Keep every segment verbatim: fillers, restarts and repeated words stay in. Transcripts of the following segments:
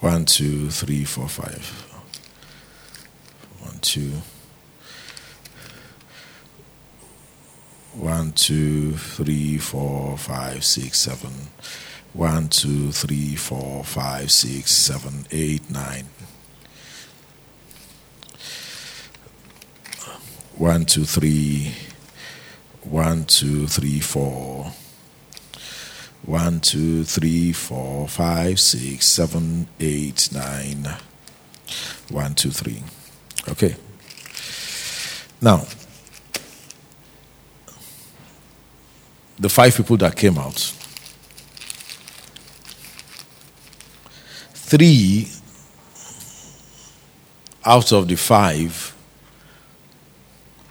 One, two, three, four, five. One, two. One, two, three, four, five, six, seven. One, two, three, four, five, six, seven, eight, nine. One, two, three. One, two, three, four. One, two, three, four, five, six, seven, eight, nine. One, two, three. Okay. Now, the five people that came out, three out of the five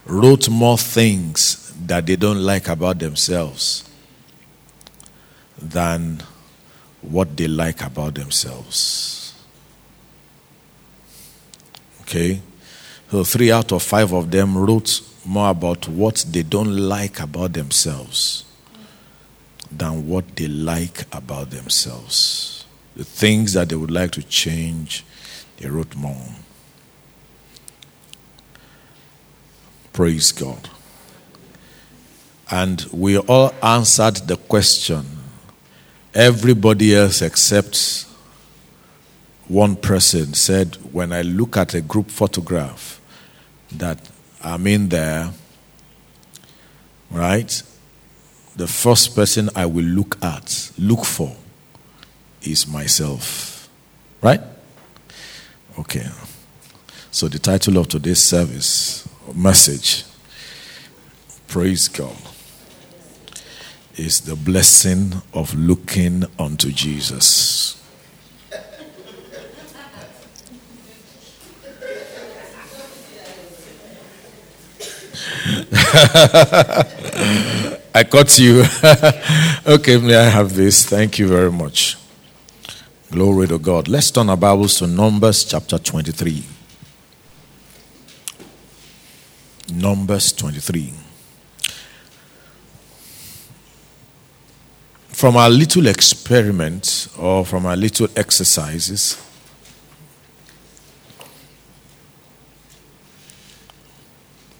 wrote more things that they don't like about themselves than what they like about themselves. Okay? So three out of five of them wrote more about what they don't like about themselves than what they like about themselves. The things that they would like to change, they wrote more. Praise God. And we all answered the question. Everybody else except one person said, when I look at a group photograph that I'm in there, right, the first person I will look at, look for, is myself. Right? Okay. So the title of today's service, message, praise God, is the blessing of looking unto Jesus. I caught you. Okay, may I have this? Thank you very much. Glory to God. Let's turn our Bibles to Numbers chapter twenty-three. Numbers twenty-three. From our little experiment or from our little exercises,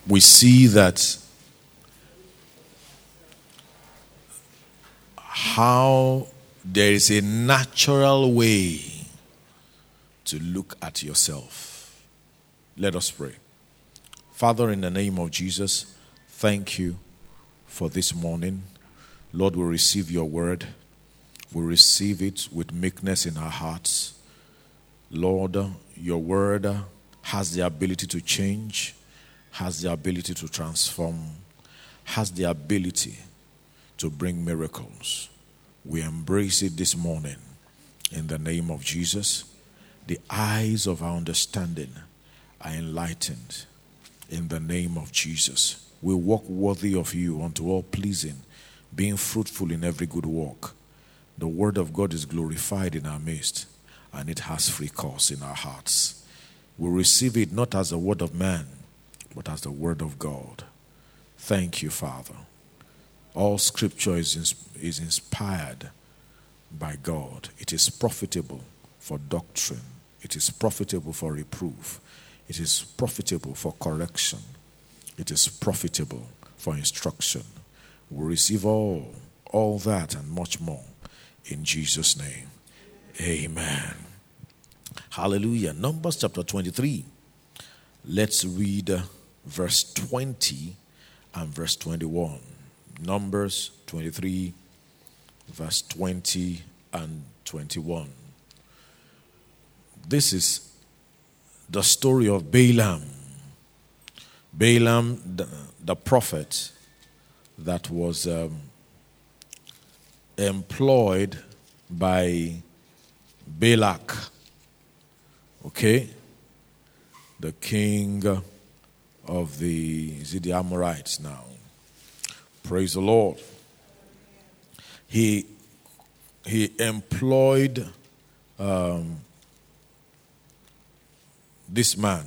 we see that how there is a natural way to look at yourself. Let us pray. Father, in the name of Jesus, thank you for this morning. Lord, we receive your word. We receive it with meekness in our hearts. Lord, your word has the ability to change, has the ability to transform, has the ability to bring miracles. We embrace it this morning in the name of Jesus. The eyes of our understanding are enlightened in the name of Jesus. We walk worthy of you unto all pleasing, being fruitful in every good work. The word of God is glorified in our midst, and it has free course in our hearts. We receive it not as the word of man, but as the word of God. Thank you, Father. All scripture is, ins- is inspired by God. It is profitable for doctrine. It is profitable for reproof. It is profitable for correction. It is profitable for instruction. We receive all, all that and much more in Jesus' name. Amen. Hallelujah. Numbers chapter twenty-three. Let's read verse twenty and verse twenty-one. Numbers twenty-three, verse twenty and twenty-one. This is the story of Balaam. Balaam, the, the prophet, that was um, employed by Balak, okay, the king of the, is it the Amorites now? Praise the Lord. He he employed um, this man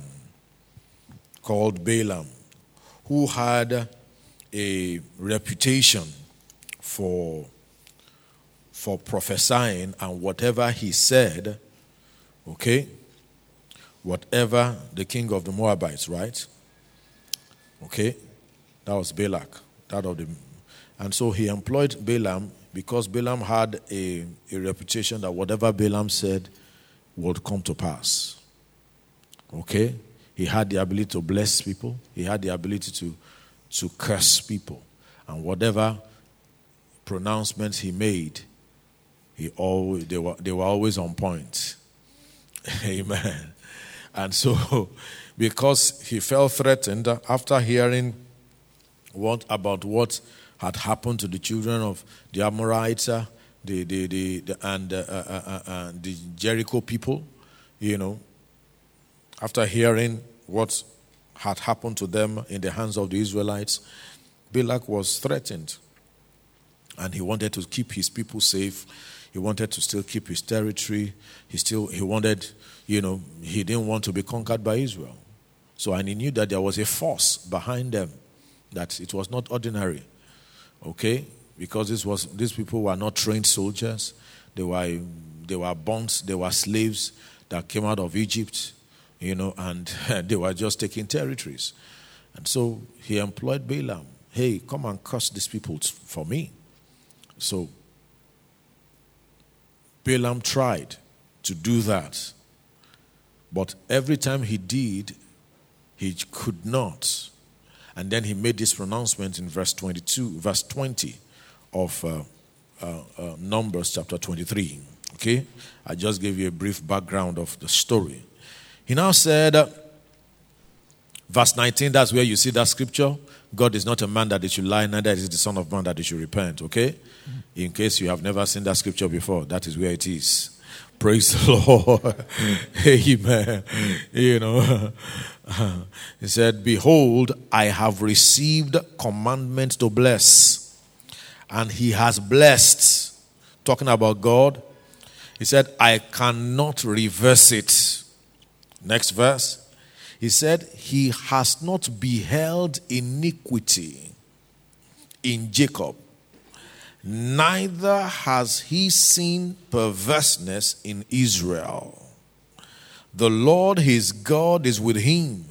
called Balaam, who had a reputation for for prophesying, and whatever he said Okay? Whatever the king of the Moabites, right? Okay? That was Balak. That of the, and so he employed Balaam because Balaam had a, a reputation that whatever Balaam said would come to pass. Okay? He had the ability to bless people. He had the ability to, to curse people. And whatever pronouncements he made, he always, they were they were always on point. Amen. And so, because he felt threatened after hearing what about what had happened to the children of the Amorites, the the the, the and uh, uh, uh, uh, the Jericho people, you know, after hearing what had happened to them in the hands of the Israelites, Balak was threatened, and he wanted to keep his people safe. He wanted to still keep his territory. He still he wanted, you know, he didn't want to be conquered by Israel. So, and he knew that there was a force behind them, that it was not ordinary, okay? Because this was these people were not trained soldiers. They were they were bonds. They were slaves that came out of Egypt, you know, and they were just taking territories. And so he employed Balaam. Hey, come and curse these people for me. So Balaam tried to do that. But every time he did, he could not. And then he made this pronouncement in verse twenty-two, verse twenty of uh, uh, uh, Numbers chapter twenty-three. Okay? I just gave you a brief background of the story. He now said, uh, verse nineteen, that's where you see that scripture. God is not a man that he should lie, neither is the son of man that he should repent. Okay? Mm-hmm. In case you have never seen that scripture before, that is where it is. Praise the Lord. Mm-hmm. Amen. Mm-hmm. You know, he said, behold, I have received commandment to bless, and he has blessed. Talking about God, he said, I cannot reverse it. Next verse. He said, he has not beheld iniquity in Jacob, neither has he seen perverseness in Israel. The Lord his God is with him,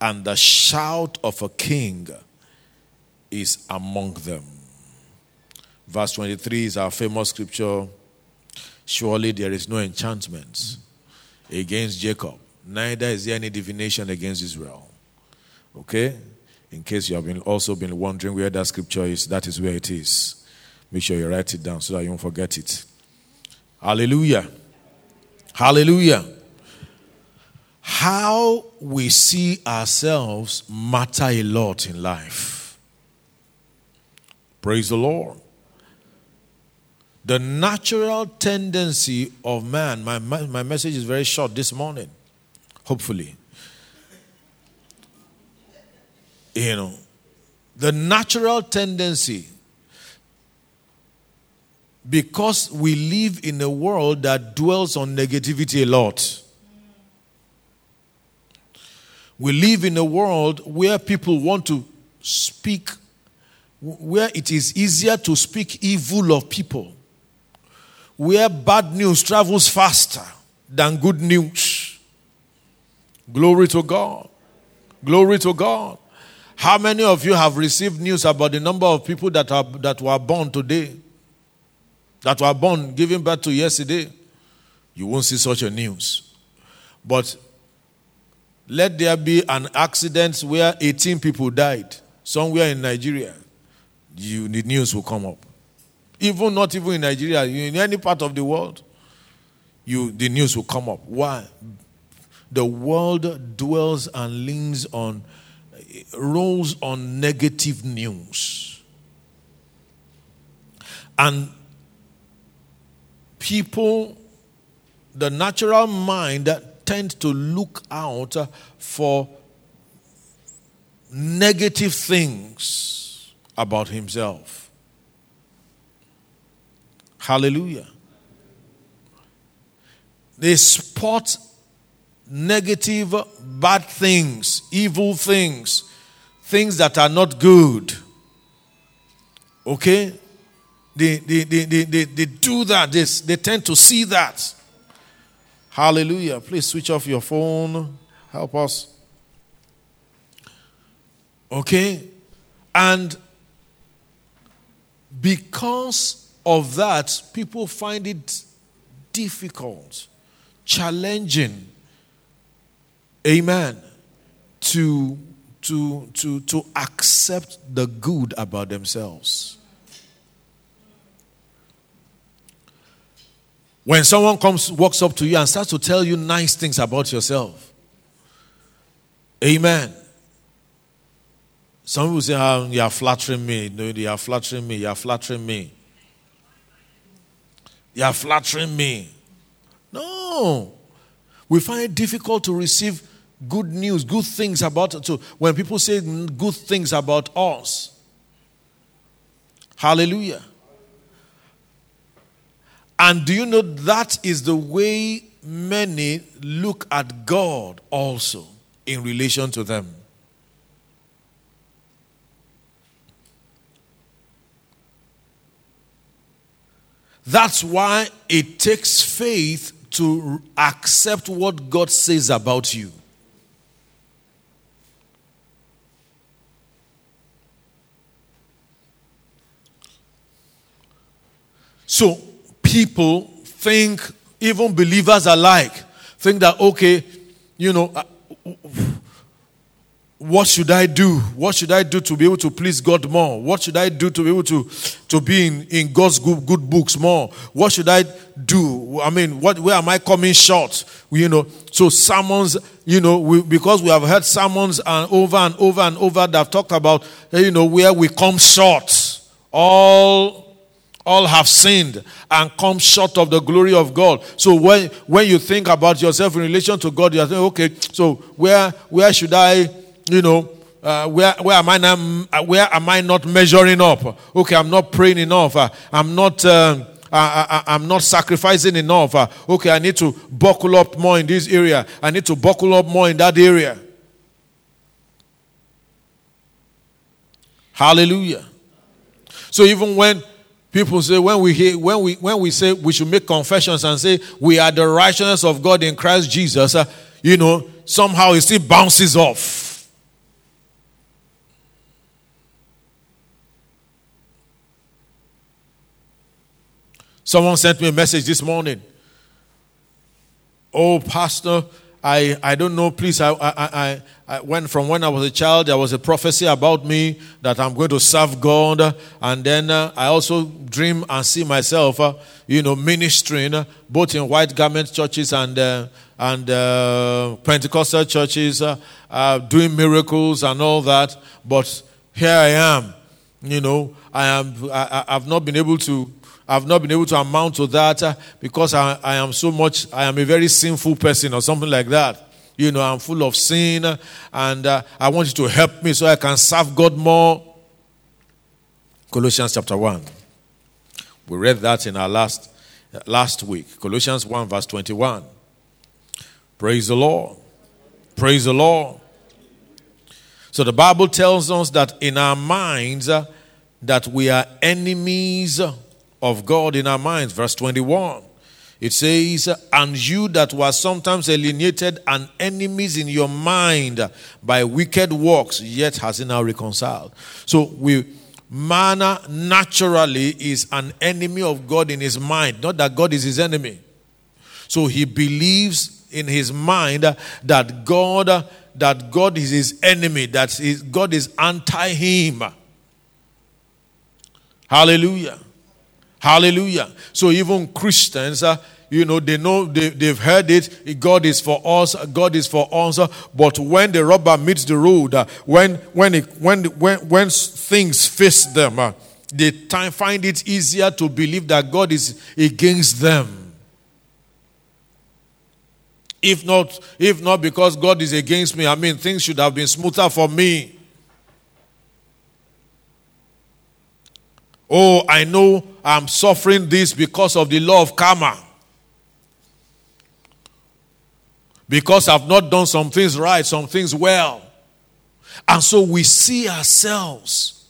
and the shout of a king is among them. Verse twenty-three is our famous scripture. Surely there is no enchantment against Jacob. Neither is there any divination against Israel. Okay? In case you have been also been wondering where that scripture is, that is where it is. Make sure you write it down so that you won't forget it. Hallelujah. Hallelujah. How we see ourselves matter a lot in life. Praise the Lord. The natural tendency of man, my, my, my message is very short this morning. Hopefully. You know, the natural tendency, because we live in a world that dwells on negativity a lot. We live in a world where people want to speak, where it is easier to speak evil of people, where bad news travels faster than good news. Glory to God. Glory to God. How many of you have received news about the number of people that are that were born today? That were born, giving birth to yesterday? You won't see such a news. But let there be an accident where eighteen people died somewhere in Nigeria. You, the news will come up. Even not even in Nigeria, in any part of the world, you the news will come up. Why? The world dwells and leans on, rolls on negative news. And people, the natural mind tend to look out for negative things about himself. Hallelujah. They spot negative, bad things, evil things, things that are not good. Okay? They, they, they, they, they, they do that. They, they tend to see that. Hallelujah. Please switch off your phone. Help us. Okay? And because of that, people find it difficult, challenging, amen, to, to, to, to accept the good about themselves. When someone comes, walks up to you and starts to tell you nice things about yourself, amen. Some people say, oh, you are flattering me. No, you are flattering me. You are flattering me. You are flattering me. No. We find it difficult to receive good news, good things about so when people say good things about us. Hallelujah. And do you know that is the way many look at God also in relation to them? That's why it takes faith to accept what God says about you. So, people think, even believers alike, think that, okay, you know, what should I do? What should I do to be able to please God more? What should I do to be able to, to be in, in God's good, good books more? What should I do? I mean, what where am I coming short? You know, so sermons, you know, we, because we have heard sermons and over and over and over that have talked about, you know, where we come short. All... All have sinned and come short of the glory of God. So when, when you think about yourself in relation to God, you are thinking, okay, so where where should I, you know, uh, where where am I not, where am I not measuring up? Okay, I'm not praying enough. Uh, I'm not uh, I, I, I'm not sacrificing enough. Uh, okay, I need to buckle up more in this area. I need to buckle up more in that area. Hallelujah. So even when people say when we hear, when we when we say we should make confessions and say we are the righteousness of God in Christ Jesus, uh, you know, somehow it still bounces off. Someone sent me a message this morning. Oh, Pastor, I, I don't know. Please, I I I went from when I was a child. There was a prophecy about me that I'm going to serve God, and then uh, I also dream and see myself, uh, you know, ministering uh, both in white garment churches and uh, and uh, Pentecostal churches, uh, uh, doing miracles and all that. But here I am, you know, I am I, I've not been able to. I've not been able to amount to that because I, I am so much, I am a very sinful person or something like that. You know, I'm full of sin and uh, I want you to help me so I can serve God more. Colossians chapter one. We read that in our last, uh, last week. Colossians one verse twenty-one. Praise the Lord. Praise the Lord. So the Bible tells us that in our minds uh, that we are enemies of God in our minds. Verse twenty-one. It says, and you that were sometimes alienated and enemies in your mind by wicked works, yet has he now reconciled. So we, man naturally is an enemy of God in his mind. Not that God is his enemy. So he believes in his mind that God, that God is his enemy, that his, God is anti him. Hallelujah. Hallelujah. So even Christians, uh, you know, they know, they, they've heard it. God is for us. God is for us. But when the rubber meets the road, uh, when when it, when when when things face them, uh, they time find it easier to believe that God is against them. If not, if not because God is against me, I mean, things should have been smoother for me. Oh, I know I'm suffering this because of the law of karma. Because I've not done some things right, some things well. And so we see ourselves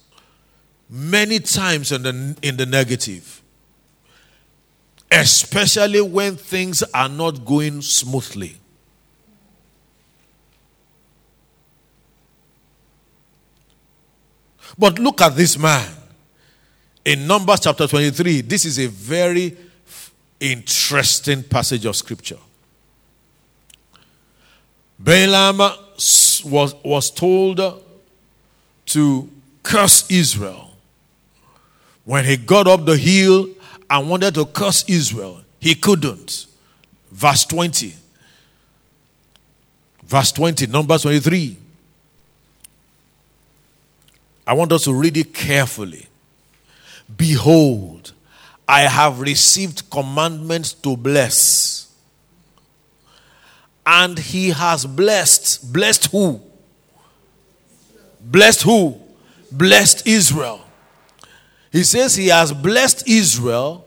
many times in the, in the negative. Especially when things are not going smoothly. But look at this man. In Numbers chapter twenty-three, this is a very interesting passage of scripture. Balaam was, was told to curse Israel. When he got up the hill and wanted to curse Israel, he couldn't. Verse twenty. Verse twenty, Numbers twenty-three. I want us to read it carefully. Behold, I have received commandments to bless. And he has blessed. Blessed who? Blessed who? Blessed Israel. He says he has blessed Israel,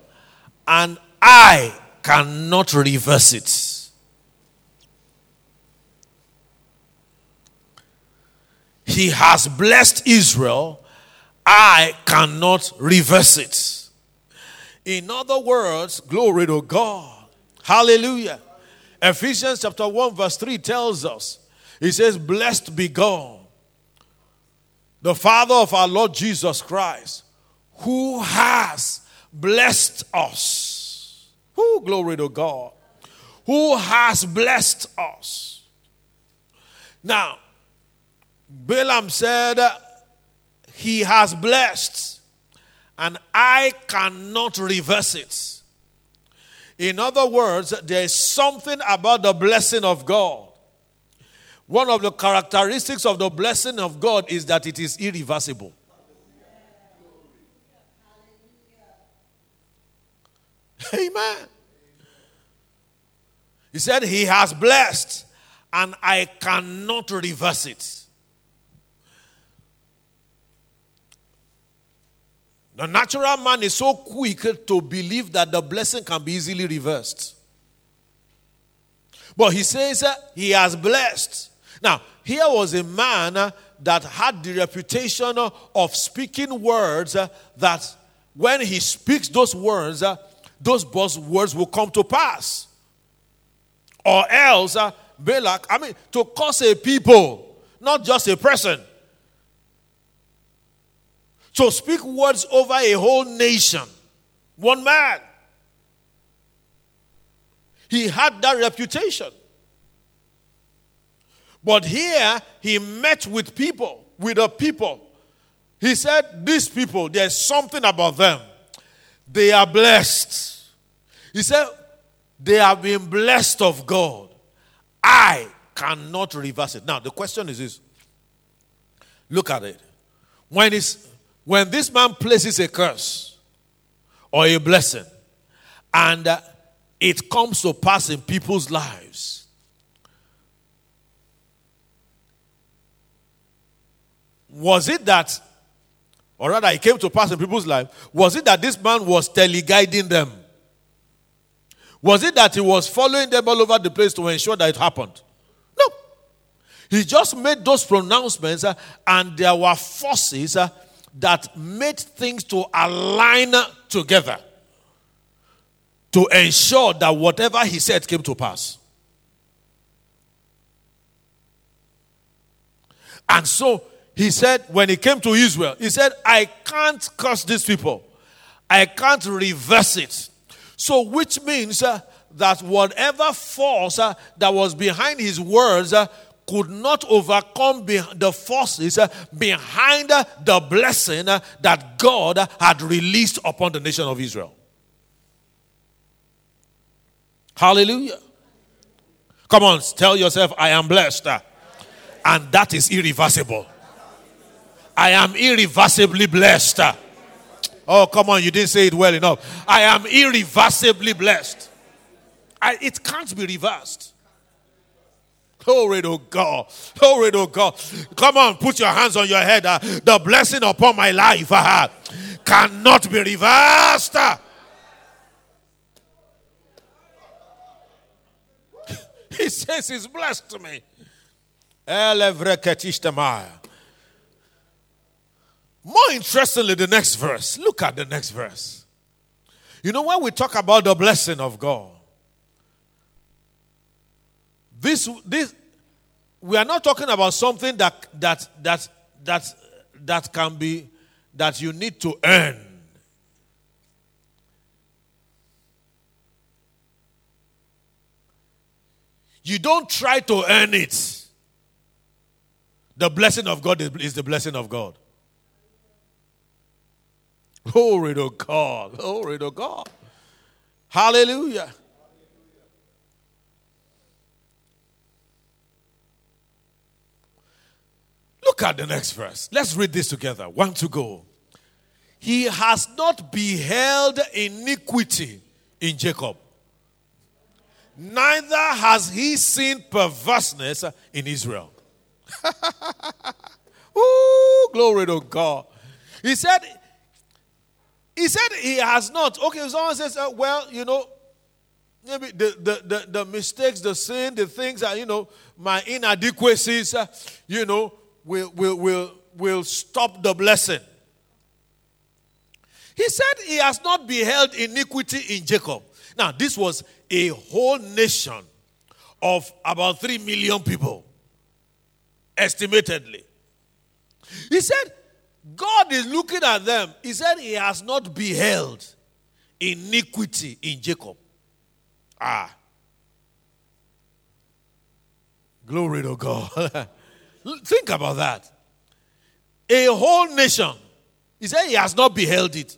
and I cannot reverse it. He has blessed Israel. I cannot reverse it. In other words, glory to God. Hallelujah. Ephesians chapter one verse three tells us. He says, blessed be God, the Father of our Lord Jesus Christ, who has blessed us. Who, glory to God. Who has blessed us. Now, Balaam said, he has blessed, and I cannot reverse it. In other words, there is something about the blessing of God. One of the characteristics of the blessing of God is that it is irreversible. Amen. He said, he has blessed, and I cannot reverse it. The natural man is so quick to believe that the blessing can be easily reversed. But he says uh, he has blessed. Now, here was a man uh, that had the reputation uh, of speaking words uh, that when he speaks those words, uh, those words will come to pass. Or else, uh, Balak, I mean, to curse a people, not just a person. So speak words over a whole nation. One man. He had that reputation. But here, he met with people, with a people. He said, these people, there's something about them. They are blessed. He said, they have been blessed of God. I cannot reverse it. Now, the question is this. Look at it. When it's... When this man places a curse or a blessing and uh, it comes to pass in people's lives, was it that, or rather it came to pass in people's lives, was it that this man was teleguiding them? Was it that he was following them all over the place to ensure that it happened? No. He just made those pronouncements uh, and there were forces uh, that made things to align together to ensure that whatever he said came to pass. And so he said, when he came to Israel, he said, I can't curse these people. I can't reverse it. So which means uh, that whatever force uh, that was behind his words uh, could not overcome the forces behind the blessing that God had released upon the nation of Israel. Hallelujah. Come on, tell yourself, I am blessed. And that is irreversible. I am irreversibly blessed. Oh, come on, you didn't say it well enough. I am irreversibly blessed. I, it can't be reversed. Glory to God. Glory to God. Come on, put your hands on your head. Uh, the blessing upon my life uh, cannot be reversed. Uh. He says he's blessed me. More interestingly, the next verse. Look at the next verse. You know, when we talk about the blessing of God, this this we are not talking about something that that that that that can be that you need to earn. You don't try to earn it. The blessing of God is the blessing of God. Glory to God. Glory to God. Hallelujah. Look at the next verse. Let's read this together. One to go. He has not beheld iniquity in Jacob. Neither has he seen perverseness in Israel. Ooh, glory to God. He said, he said he has not. Okay, someone says, uh, well, you know, maybe the, the, the, the mistakes, the sin, the things that, you know, my inadequacies, uh, you know, will, will, will, will stop the blessing. He said he has not beheld iniquity in Jacob. Now, this was a whole nation of about three million people, estimatedly. He said, God is looking at them. He said he has not beheld iniquity in Jacob. Ah. Glory to God. Think about that. A whole nation. He said he has not beheld it.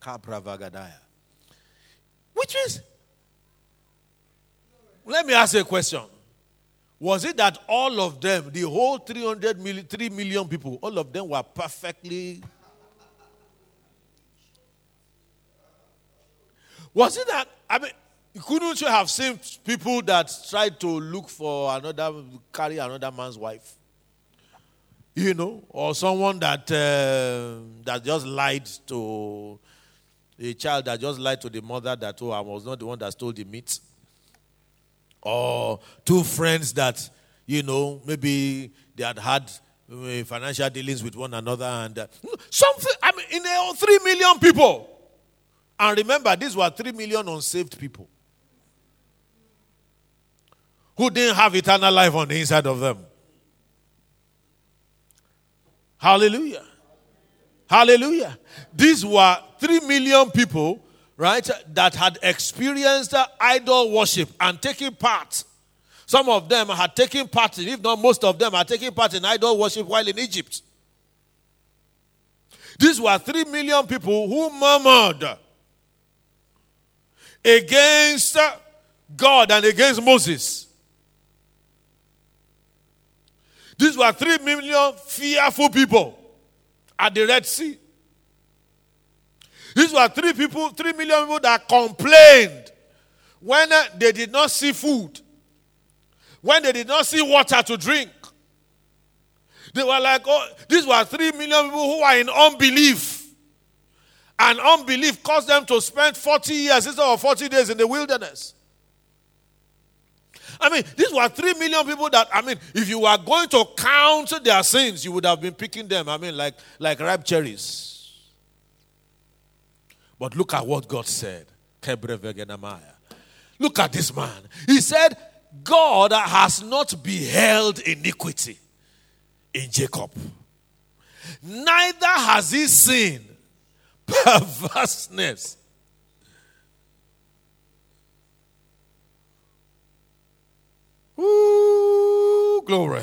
Kabravagadaya. Which means, let me ask you a question. Was it that all of them, the whole three hundred million, three million people, all of them were perfectly? Was it that, I mean, couldn't you have seen people that tried to look for another, carry another man's wife? You know, or someone that uh, that just lied to, a child that just lied to the mother that, oh, I was not the one that stole the meat. Or two friends that, you know, maybe they had had uh, financial dealings with one another. And uh, something, I mean, in uh, three million people. And remember, these were three million unsaved people who didn't have eternal life on the inside of them. Hallelujah. Hallelujah. These were three million people, right, that had experienced idol worship and taken part. Some of them had taken part in, if not most of them, had taken part in idol worship while in Egypt. These were three million people who murmured against God and against Moses. These were three million fearful people at the Red Sea. These were three people, three million people that complained when they did not see food, when they did not see water to drink. They were like, oh, these were three million people who were in unbelief. And unbelief caused them to spend forty years instead of forty days in the wilderness. I mean, these were three million people that, I mean, if you were going to count their sins, you would have been picking them, I mean, like, like ripe cherries. But look at what God said. Look at this man. He said, God has not beheld iniquity in Jacob. Neither has he seen perverseness. Ooh, glory.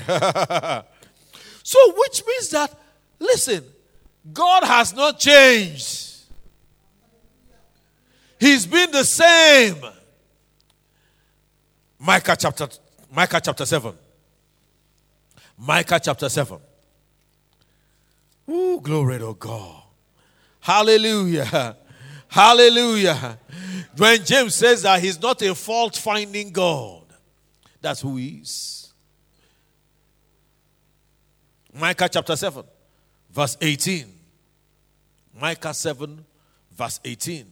So, which means that, listen, God has not changed. He's been the same. Micah chapter, Micah chapter seven. Micah chapter seven. Ooh, glory to God. Hallelujah. Hallelujah. When James says that he's not a fault-finding God, that's who he is. Micah chapter seven, verse eighteen. Micah seven, verse eighteen.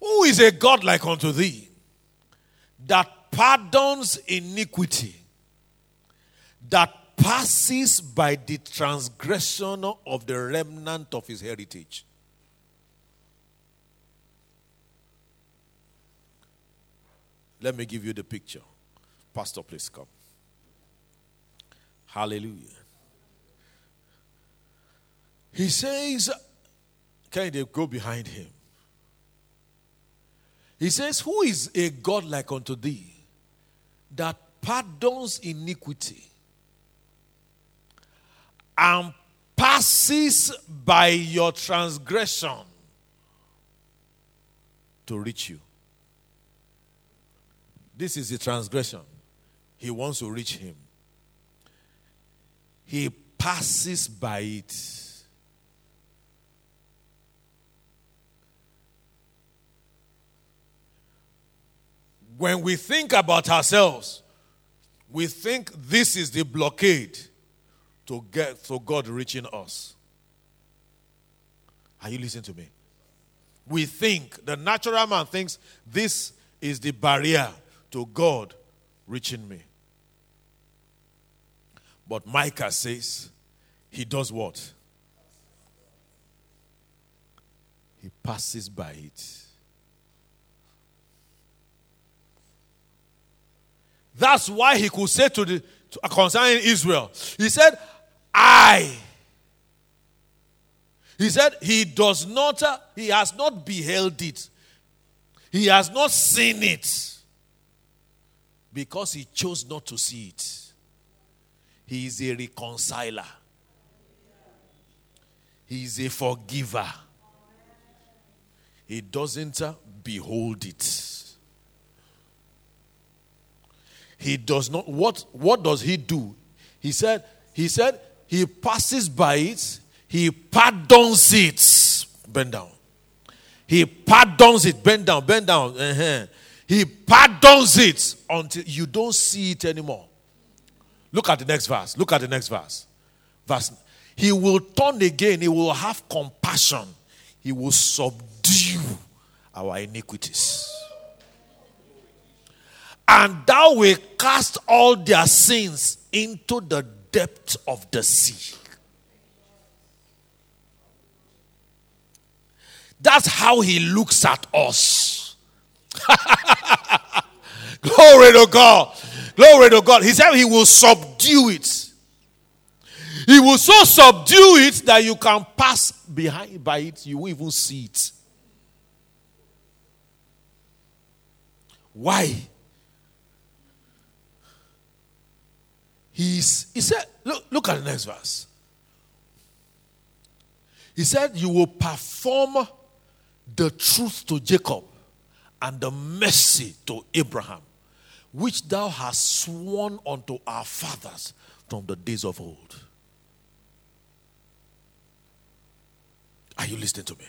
Who is a God like unto thee, that pardons iniquity, that passes by the transgression of the remnant of his heritage. Let me give you the picture. Pastor, please come. Hallelujah. He says, can they go behind him? He says, who is a God like unto thee that pardons iniquity and passes by your transgression to reach you? This is the transgression. He wants to reach him. He passes by it. When we think about ourselves, we think this is the blockade to get to God reaching us. Are you listening to me? We think, the natural man thinks, this is the barrier to God reaching me. But Micah says, he does what? He passes by it. That's why he could say to the to, concerning Israel, he said, I. He said, he does not, uh, he has not beheld it. He has not seen it. Because he chose not to see it. He is a reconciler. He is a forgiver. He doesn't uh, behold it. He does not, what, what does he do? He said, he said, he passes by it, he pardons it. Bend down. He pardons it. Bend down, bend down. Uh-huh. He pardons it until you don't see it anymore. Look at the next verse. Look at the next verse. Verse. He will turn again. He will have compassion. He will subdue our iniquities. And thou wilt cast all their sins into the depth of the sea. That's how he looks at us. Glory to God. Glory to God. He said he will subdue it. He will so subdue it that you can pass behind by it. You won't even see it. Why? He's, he said, look, look at the next verse. He said, you will perform the truth to Jacob and the mercy to Abraham, which thou hast sworn unto our fathers from the days of old. Are you listening to me?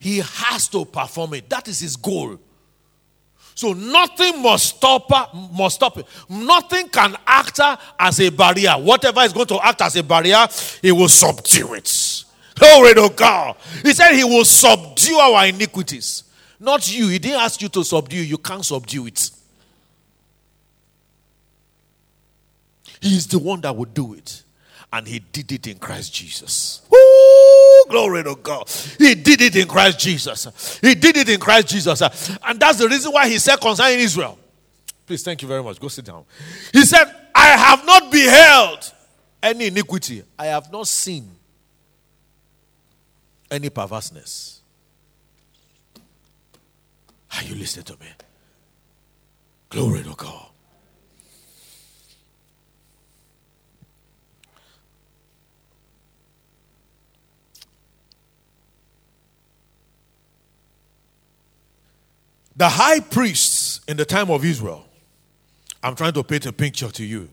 He has to perform it. That is his goal. So nothing must stop must stop it. Nothing can act as a barrier. Whatever is going to act as a barrier, he will subdue it. Glory to God. He said he will subdue our iniquities. Not you. He didn't ask you to subdue. You can't subdue it. He is the one that will do it. And he did it in Christ Jesus. Woo! Glory to God. He did it in Christ Jesus. He did it in Christ Jesus. And that's the reason why he said concerning Israel. Please, thank you very much. Go sit down. He said, I have not beheld any iniquity. I have not seen any perverseness. Are you listening to me? Glory to God. The high priests in the time of Israel, I'm trying to paint a picture to you.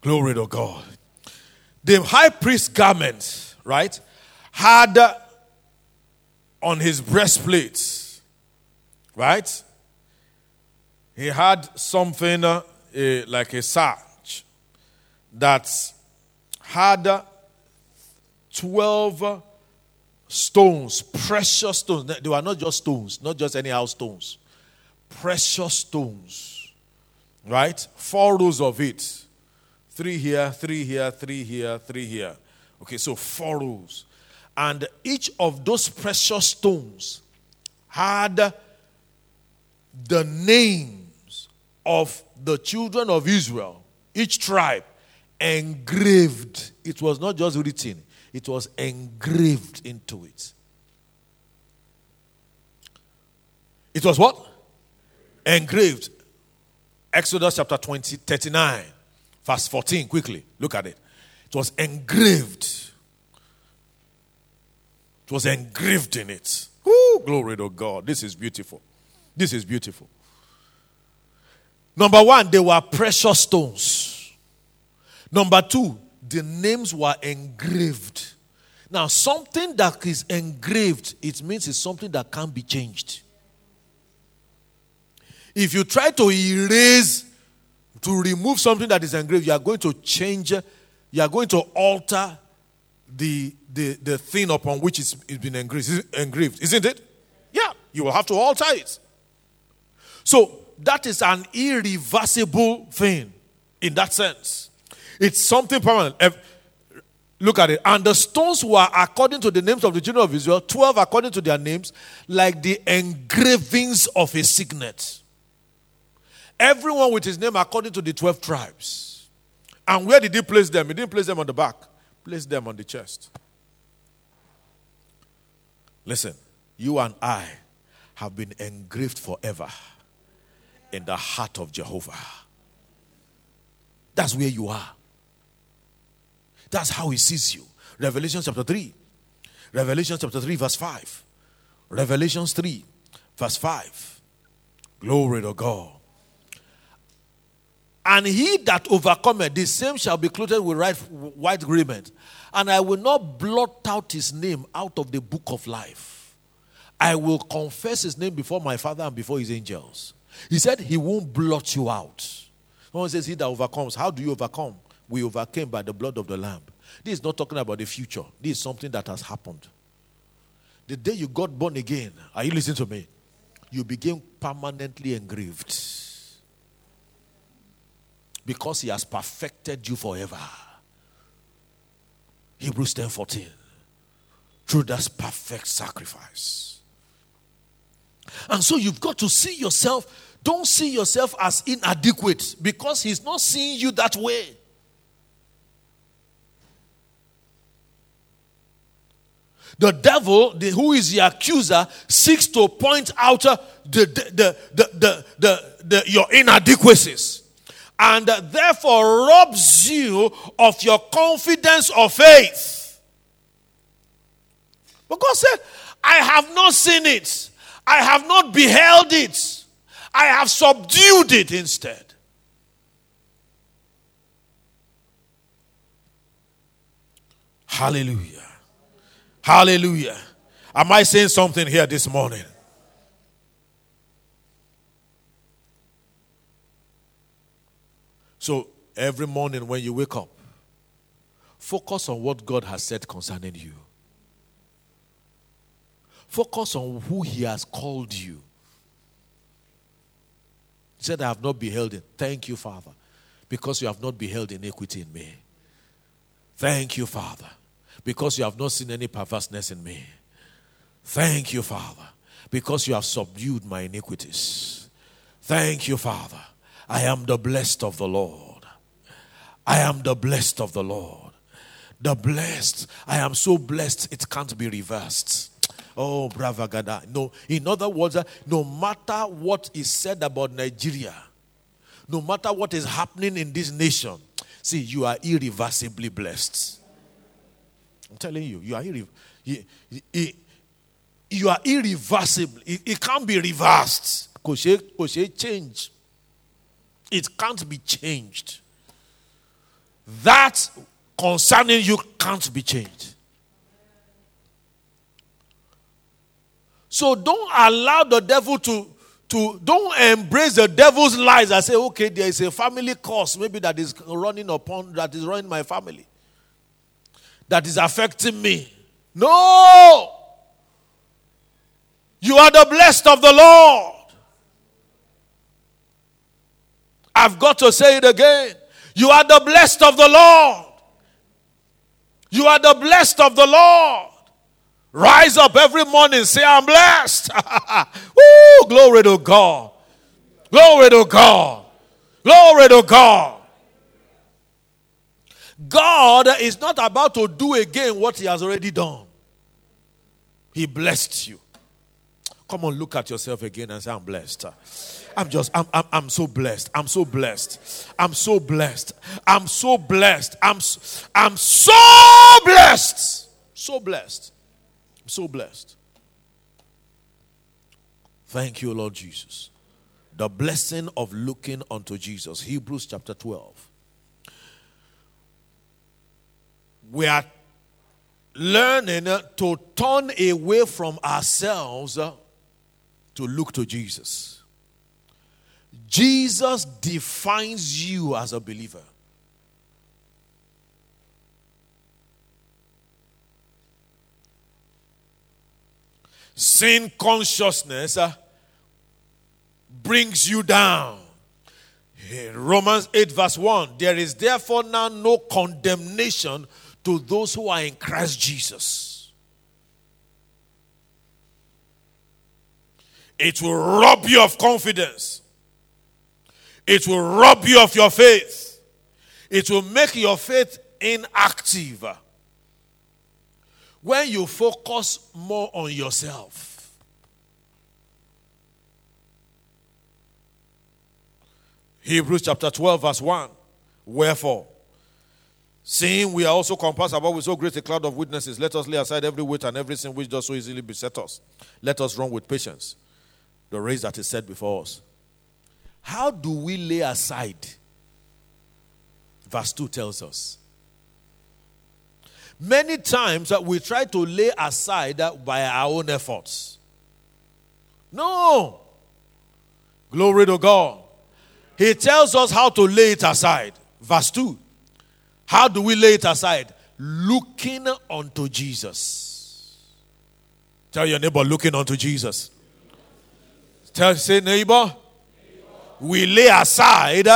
Glory to God. The high priest garment, right, had on his breastplate, right, he had something uh, uh, like a sarch that had uh, twelve uh, stones, precious stones. They were not just stones, not just anyhow stones. Precious stones, right? Four rows of it, Three here, three here, three here, three here. Okay, so four rows. And each of those precious stones had the names of the children of Israel, each tribe, engraved. It was not just written, it was engraved into it. It was what? Engraved. Exodus chapter twenty, thirty-nine, verse fourteen, quickly, look at it. It was engraved. It was engraved in it. Woo, glory to God. This is beautiful. This is beautiful. Number one, they were precious stones. Number two, the names were engraved. Now, something that is engraved, it means it's something that can't be changed. If you try to erase, to remove something that is engraved, you are going to change, you are going to alter the the, the thing upon which it's, it's been engraved, engraved, isn't it? Yeah, you will have to alter it. So that is an irreversible thing in that sense. It's something permanent. Look at it. And the stones were according to the names of the children of Israel, twelve according to their names, like the engravings of a signet. Everyone with his name according to the twelve tribes. And where did he place them? He didn't place them on the back. Place them on the chest. Listen, you and I have been engraved forever in the heart of Jehovah. That's where you are. That's how he sees you. Revelation chapter three. Revelation chapter three verse five. Revelation three verse five. Glory to God. And he that overcometh, the same shall be clothed with white raiment. And I will not blot out his name out of the book of life. I will confess his name before my Father and before his angels. He said he won't blot you out. Someone says he that overcomes. How do you overcome? We overcame by the blood of the Lamb. This is not talking about the future. This is something that has happened. The day you got born again, are you listening to me? You became permanently engraved. Because he has perfected you forever. Hebrews ten fourteen. Through that perfect sacrifice. And so you've got to see yourself. Don't see yourself as inadequate. Because he's not seeing you that way. The devil, the, who is the accuser, seeks to point out the, the, the, the, the, the, the, your inadequacies. And therefore robs you of your confidence of faith. But God said, I have not seen it. I have not beheld it. I have subdued it instead. Hallelujah. Hallelujah. Am I saying something here this morning? So, every morning when you wake up, focus on what God has said concerning you. Focus on who he has called you. He said, I have not beheld it. Thank you, Father, because you have not beheld iniquity in me. Thank you, Father, because you have not seen any perverseness in me. Thank you, Father, because you have subdued my iniquities. Thank you, Father. I am the blessed of the Lord. I am the blessed of the Lord. The blessed. I am so blessed it can't be reversed. Oh, brava gada. No, in other words, no matter what is said about Nigeria, no matter what is happening in this nation, see, you are irreversibly blessed. I'm telling you, you are, irre- you, you, you are irreversible. It, it can't be reversed. Koshe, koshe change. It can't be changed. That concerning you can't be changed. So don't allow the devil to, to don't embrace the devil's lies. I say, okay, there is a family curse maybe that is running upon, that is running my family. That is affecting me. No! You are the blessed of the Lord. I've got to say it again. You are the blessed of the Lord. You are the blessed of the Lord. Rise up every morning, say, I'm blessed. Woo, glory to God. Glory to God. Glory to God. God is not about to do again what he has already done. He blessed you. Come on, look at yourself again and say, I'm blessed. I'm just, I'm, I'm, I'm so blessed. I'm so blessed. I'm so blessed. I'm so blessed. I'm, I'm so blessed. So blessed. I'm so blessed. Thank you, Lord Jesus. The blessing of looking unto Jesus. Hebrews chapter twelve. We are learning to turn away from ourselves to look to Jesus. Jesus defines you as a believer. Sin consciousness brings you down. In Romans eight verse one, there is therefore now no condemnation to those who are in Christ Jesus. It will rob you of confidence. It will rob you of your faith. It will make your faith inactive. When you focus more on yourself. Hebrews chapter twelve verse one. Wherefore, seeing we are also compassed about with so great a cloud of witnesses, let us lay aside every weight and every sin which does so easily beset us. Let us run with patience the race that is set before us. How do we lay aside? Verse two tells us. Many times we try to lay aside by our own efforts. No. Glory to God. He tells us how to lay it aside. Verse two. How do we lay it aside? Looking unto Jesus. Tell your neighbor, looking unto Jesus. Tell, say, neighbor, we lay aside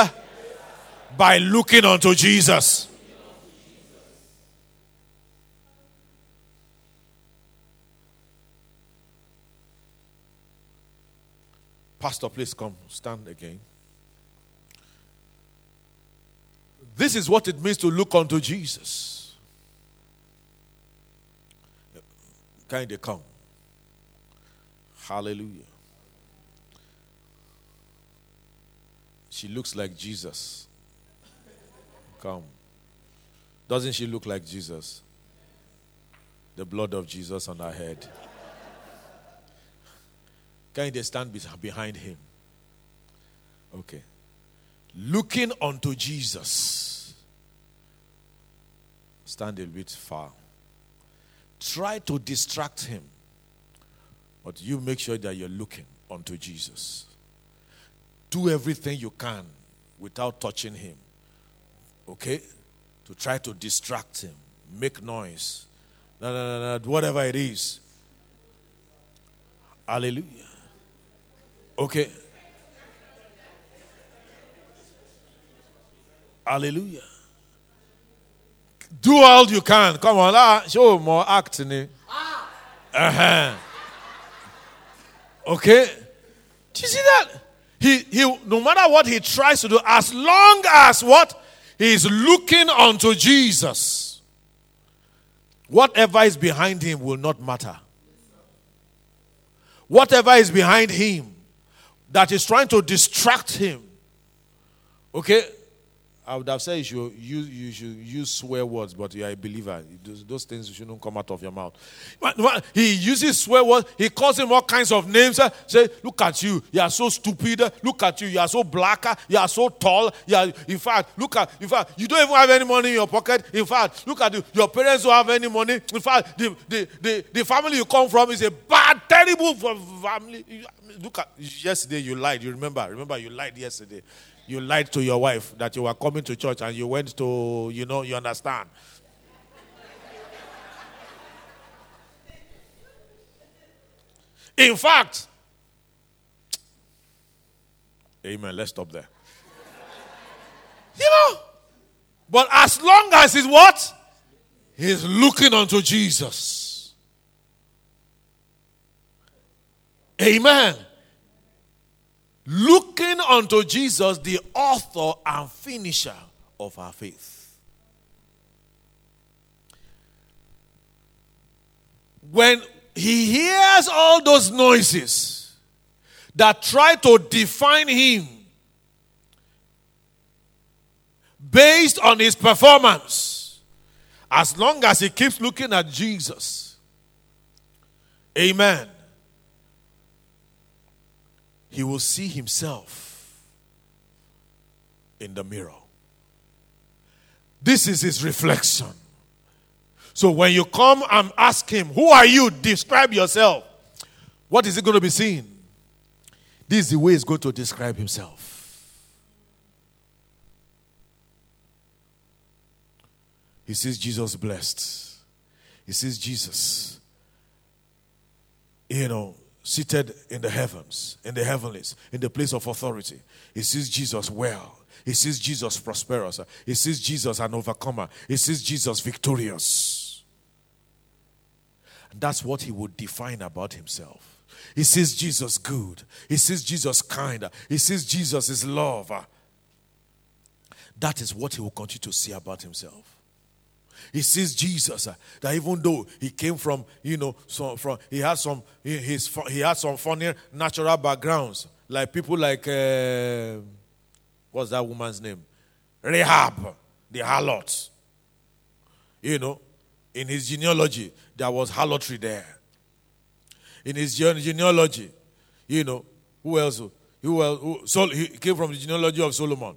by looking unto Jesus. Pastor, please come stand again. This is what it means to look unto Jesus. Can they come? Hallelujah. She looks like Jesus. Come. Doesn't she look like Jesus? The blood of Jesus on her head. Can they stand behind him? Okay. Looking unto Jesus. Stand a bit far. Try to distract him. But you make sure that you're looking unto Jesus. Do everything you can without touching him. Okay? To try to distract him. Make noise. No, no, no, no. Whatever it is. Hallelujah. Okay. Hallelujah. Do all you can. Come on. Ah, show more acting. Uh-huh. Okay. Do you see that? He he no matter what he tries to do, as long as what he is looking unto Jesus, whatever is behind him will not matter. Whatever is behind him that is trying to distract him. Okay? I would have said you should use, you should use swear words, but you are a believer. Those, those things shouldn't come out of your mouth. He uses swear words. He calls him all kinds of names. Say, look at you. You are so stupid. Look at you. You are so black. You are so tall. You are, in fact, look at, in fact, you don't even have any money in your pocket. In fact, look at you. Your parents don't have any money. In fact, the, the, the, the family you come from is a bad, terrible family. Look at, yesterday you lied. You remember, remember you lied yesterday. You lied to your wife that you were coming to church and you went to, you know, you understand. In fact, amen, let's stop there. You know, But as long as he's what? He's looking unto Jesus. Amen. Looking unto Jesus, the author and finisher of our faith. When he hears all those noises that try to define him based on his performance, as long as he keeps looking at Jesus, amen, he will see himself in the mirror. This is his reflection. So when you come and ask him, who are you? Describe yourself. What is he going to be seeing? This is the way he's going to describe himself. He sees Jesus blessed. He sees Jesus, you know, seated in the heavens, in the heavenlies, in the place of authority. He sees Jesus well. He sees Jesus prosperous. He sees Jesus an overcomer. He sees Jesus victorious. And that's what he would define about himself. He sees Jesus good. He sees Jesus kind. He sees Jesus is love. That is what he will continue to see about himself. He sees Jesus uh, that even though he came from, you know, some, from he had some he, his he had some funny natural backgrounds, like people like uh, what's that woman's name, Rahab the harlot. You know, in his genealogy there was harlotry there. In his genealogy, you know, who else? Who else? Who, so he came from the genealogy of Solomon.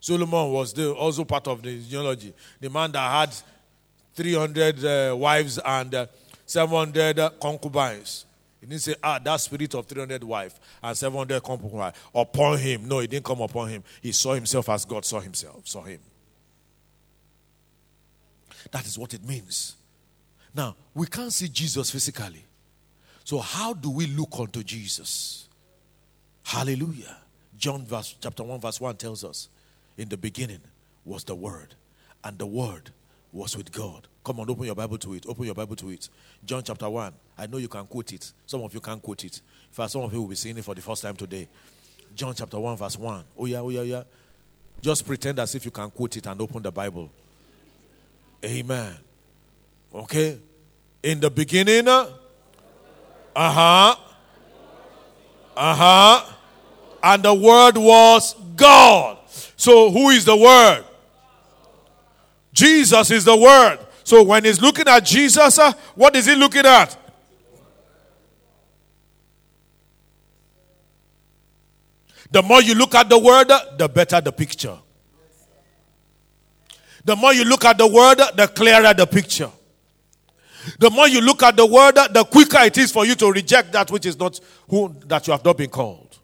Solomon was the, also part of the genealogy. The man that had three hundred uh, wives and uh, seven hundred uh, concubines. He didn't say, ah, that spirit of three hundred wives and seven hundred concubines upon him. No, it didn't come upon him. He saw himself as God saw himself, saw him. That is what it means. Now, we can't see Jesus physically. So how do we look unto Jesus? Hallelujah. John verse, chapter one verse one tells us, in the beginning was the Word, and the Word was with God. Come on, open your Bible to it. Open your Bible to it. John chapter one. I know you can quote it. Some of you can quote it. In fact, some of you will be seeing it for the first time today. John chapter one, verse one. Oh, yeah, oh, yeah, yeah. Just pretend as if you can quote it and open the Bible. Amen. Okay. In the beginning, uh huh, uh huh, and the Word was God. So who is the Word? Jesus is the Word. So when he's looking at Jesus, uh, what is he looking at? The more you look at the Word, the better the picture. The more you look at the Word, the clearer the picture. The more you look at the Word, the quicker it is for you to reject that which is not who that you have not been called.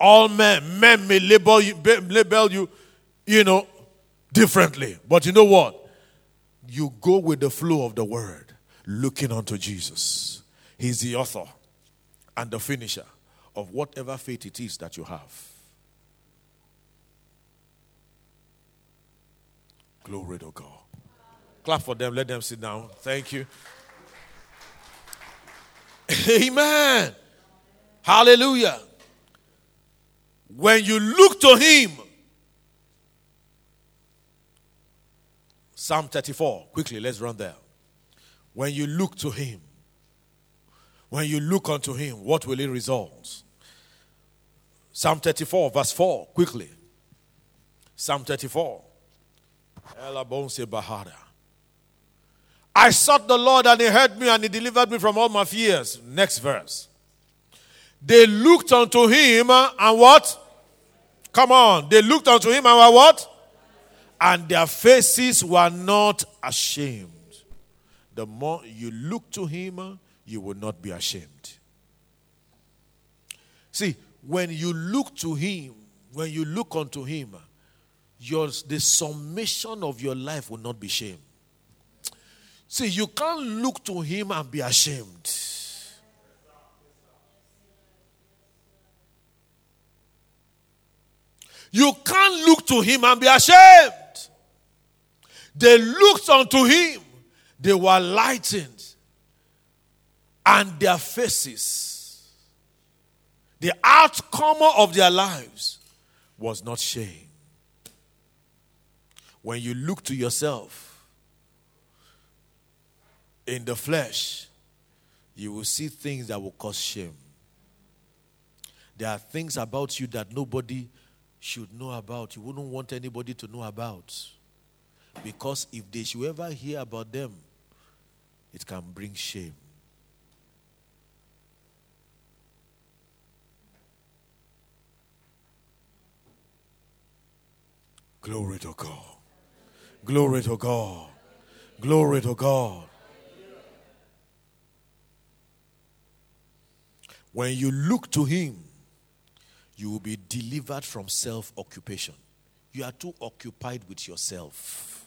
All men, men may label you, label you, you know, differently. But you know what? You go with the flow of the Word, looking unto Jesus. He's the author and the finisher of whatever faith it is that you have. Glory to God. Clap for them. Let them sit down. Thank you. Amen. Hallelujah. When you look to him, Psalm thirty-four, quickly, let's run there. When you look to him, when you look unto him, what will it result? Psalm thirty-four, verse four, quickly. Psalm thirty-four. I sought the Lord and he heard me and he delivered me from all my fears. Next verse. They looked unto him and what? Come on. They looked unto him and were what? And their faces were not ashamed. The more you look to him, you will not be ashamed. See, when you look to him, when you look unto him, your, the summation of your life will not be shame. See, you can't look to him and be ashamed. You can't look to him and be ashamed. They looked unto him, they were lightened, and their faces, the outcome of their lives, was not shame. When you look to yourself in the flesh, you will see things that will cause shame. There are things about you that nobody should know about. You wouldn't want anybody to know about. Because if they should ever hear about them, it can bring shame. Glory to God. Glory to God. Glory to God. When you look to him, you will be delivered from self-occupation. You are too occupied with yourself.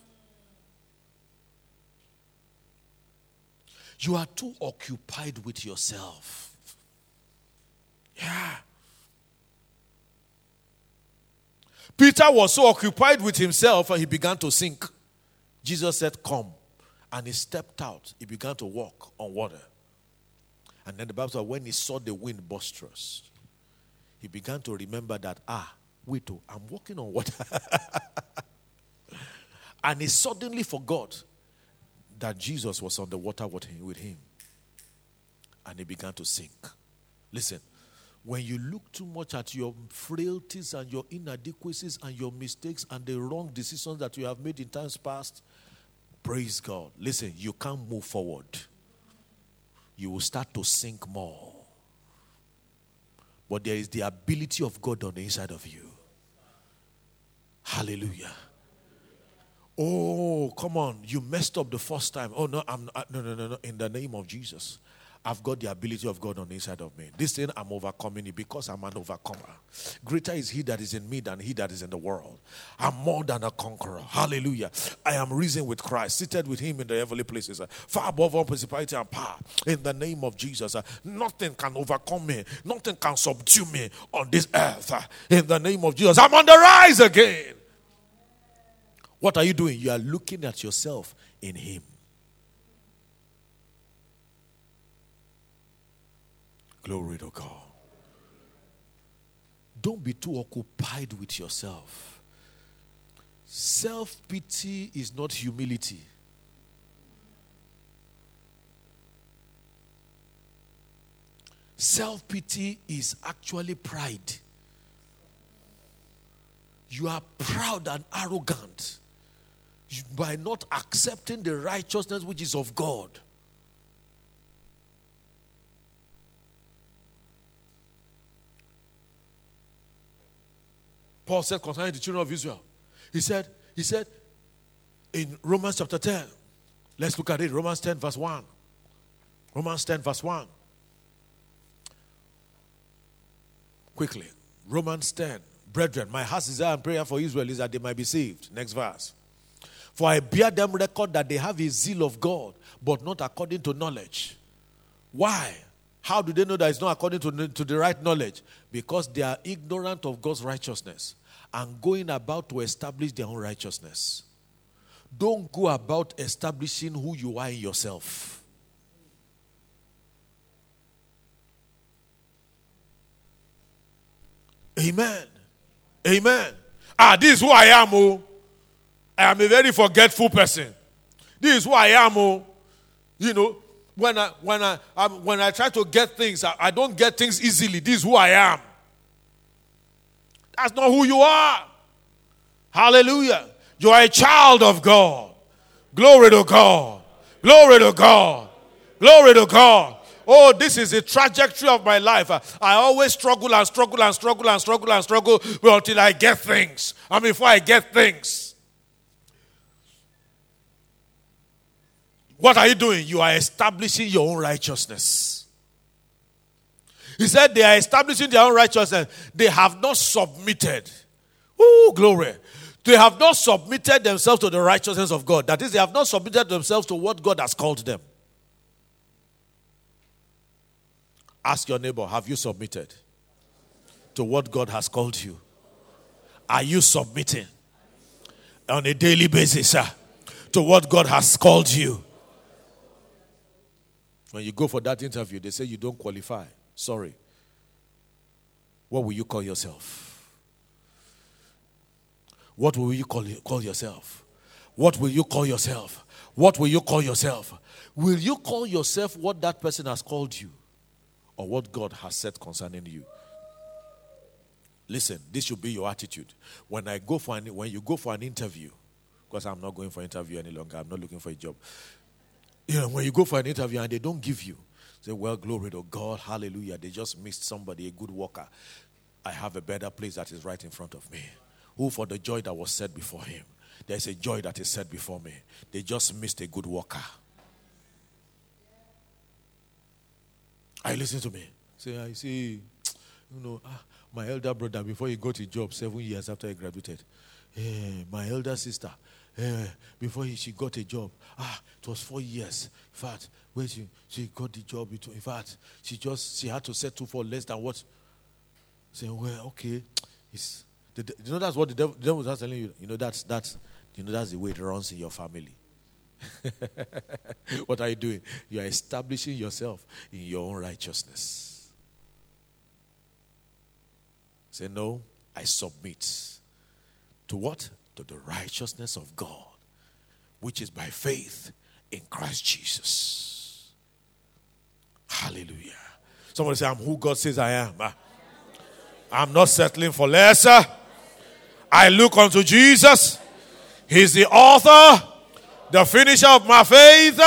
You are too occupied with yourself. Yeah. Peter was so occupied with himself and he began to sink. Jesus said, "Come." And he stepped out. He began to walk on water. And then the Bible said, when he saw the wind boisterous, he began to remember that, ah, wait, oh, I'm walking on water. And he suddenly forgot that Jesus was on the water with him. And he began to sink. Listen. When you look too much at your frailties and your inadequacies and your mistakes and the wrong decisions that you have made in times past, praise God. Listen, you can't move forward. You will start to sink more. But there is the ability of God on the inside of you. Hallelujah. Oh, come on. You messed up the first time. Oh, no, I'm not. No, no, no, no. In the name of Jesus. I've got the ability of God on the inside of me. This thing, I'm overcoming it because I'm an overcomer. Greater is he that is in me than he that is in the world. I'm more than a conqueror. Hallelujah. I am risen with Christ, seated with him in the heavenly places, far above all principality and power. In the name of Jesus, nothing can overcome me. Nothing can subdue me on this earth. In the name of Jesus, I'm on the rise again. What are you doing? You are looking at yourself in him. Glory to God. Don't be too occupied with yourself. Self-pity is not humility. Self-pity is actually pride. You are proud and arrogant by not accepting the righteousness which is of God. Paul said concerning the children of Israel. He said, he said in Romans chapter ten, let's look at it. Romans ten verse one. Romans ten verse one. Quickly. Romans ten. Brethren, my heart's desire and prayer for Israel is that they might be saved. Next verse. For I bear them record that they have a zeal of God, but not according to knowledge. Why? How do they know that it's not according to, to the right knowledge? Because they are ignorant of God's righteousness and going about to establish their own righteousness. Don't go about establishing who you are in yourself. Amen. Amen. Ah, this is who I am, oh. I am a very forgetful person. This is who I am, oh. You know, When I when I I'm, when I try to get things, I, I don't get things easily. This is who I am. That's not who you are. Hallelujah. You are a child of God. Glory to God. Glory to God. Glory to God. Oh, this is the trajectory of my life. I, I always struggle and struggle and struggle and struggle and struggle until I get things. And before I get things. What are you doing? You are establishing your own righteousness. He said they are establishing their own righteousness. They have not submitted. Ooh, glory. They have not submitted themselves to the righteousness of God. That is, they have not submitted themselves to what God has called them. Ask your neighbor, have you submitted to what God has called you? Are you submitting on a daily basis, sir, to what God has called you? When you go for that interview, they say you don't qualify. Sorry. What will you call yourself? What will you call, call yourself? What will you call yourself? What will you call yourself? Will you call yourself what that person has called you, or what God has said concerning you? Listen, this should be your attitude. When I go for an, when you go for an interview, because I'm not going for an interview any longer, I'm not looking for a job. You know, when you go for an interview and they don't give you, say, well, glory to God, hallelujah, they just missed somebody, a good worker. I have a better place that is right in front of me. Who for the joy that was set before him? There's a joy that is set before me. They just missed a good worker. Are you listening to me? Say, I see, you know, ah, my elder brother, before he got a job, seven years after he graduated, eh, my elder sister, eh, before he, she got a job, ah, it was four years. In fact, when she, she got the job, it, in fact, she just she had to settle for less than what. Say, well, okay, it's the, the, you know that's what the devil, the devil was telling you. You know that's that's you know that's the way it runs in your family. What are you doing? You are establishing yourself in your own righteousness. Say, no, I submit. To what? To the righteousness of God, which is by faith in Christ Jesus. Hallelujah. Somebody say, I'm who God says I am. I'm not settling for less. I look unto Jesus. He's the author, the finisher of my faith.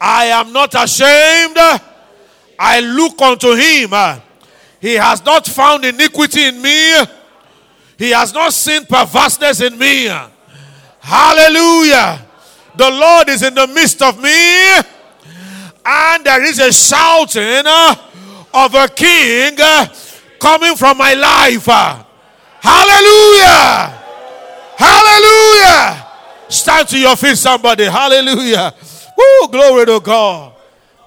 I am not ashamed. I look unto him. He has not found iniquity in me. He has not seen perverseness in me. Hallelujah. The Lord is in the midst of me. And there is a shouting of a king coming from my life. Hallelujah. Hallelujah. Stand to your feet, somebody. Hallelujah. Woo, glory to God.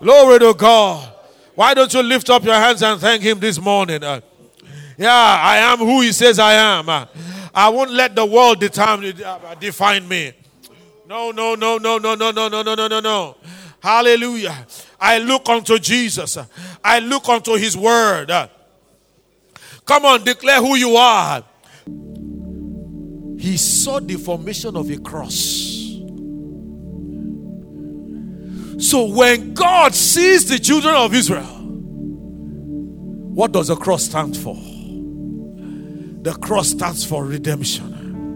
Glory to God. Why don't you lift up your hands and thank him this morning? Uh, yeah, I am who he says I am. Uh, I won't let the world determine, uh, define me. No, no, no, no, no, no, no, no, no, no, no, no. Hallelujah. I look unto Jesus. I look unto his word. Uh, come on, declare who you are. He saw the formation of a cross. So when God sees the children of Israel, what does the cross stand for? The cross stands for redemption.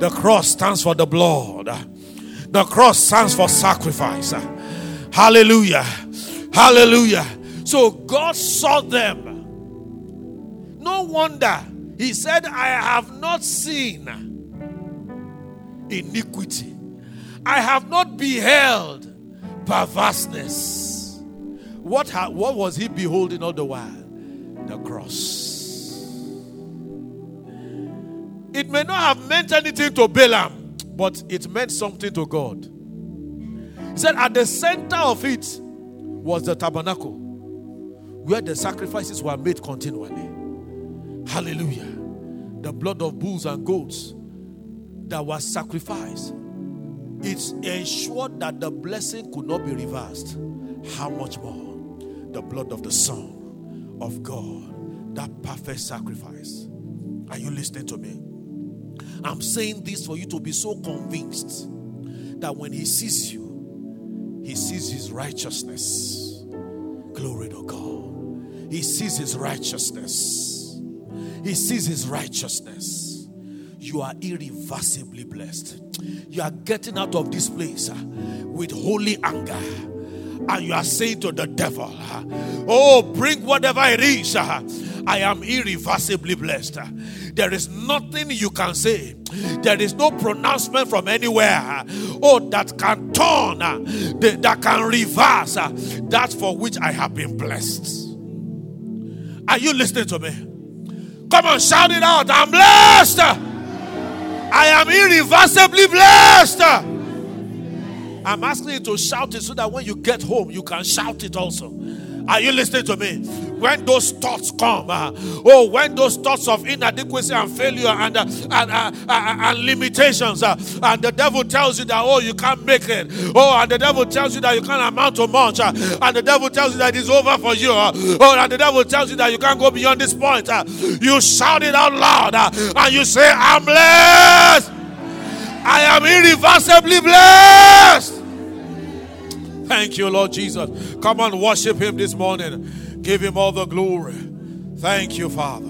The cross stands for the blood. The cross stands for sacrifice. Hallelujah. Hallelujah. So God saw them. No wonder he said, I have not seen iniquity. I have not beheld perverseness. What, ha- what was he beholding all the while? The cross. It may not have meant anything to Balaam, but it meant something to God. He said at the center of it was the tabernacle, where the sacrifices were made continually. Hallelujah. The blood of bulls and goats that was sacrificed, it ensured that the blessing could not be reversed. How much more the blood of the Son of God, that perfect sacrifice. Are you listening to me? I'm saying this for you to be so convinced that when he sees you, he sees his righteousness. Glory to God. He sees his righteousness. He sees his righteousness. You are irreversibly blessed. You are getting out of this place uh, with holy anger. And you are saying to the devil, uh, oh, bring whatever it is. Uh, I am irreversibly blessed. Uh, there is nothing you can say. There is no pronouncement from anywhere. Uh, oh, that can turn, uh, the, that can reverse uh, that for which I have been blessed. Are you listening to me? Come on, shout it out. I'm blessed. Uh, I am irreversibly blessed. I'm asking you to shout it so that when you get home, you can shout it also. Are you listening to me? When those thoughts come, uh, oh, when those thoughts of inadequacy and failure and uh, and, uh, uh, and limitations, uh, and the devil tells you that, oh, you can't make it, oh, and the devil tells you that you can't amount to much, uh, and the devil tells you that it's over for you, uh, oh, and the devil tells you that you can't go beyond this point, uh, you shout it out loud, uh, and you say, I'm blessed. I am irreversibly blessed. Thank you, Lord Jesus. Come on, worship him this morning. Give him all the glory. Thank you, Father.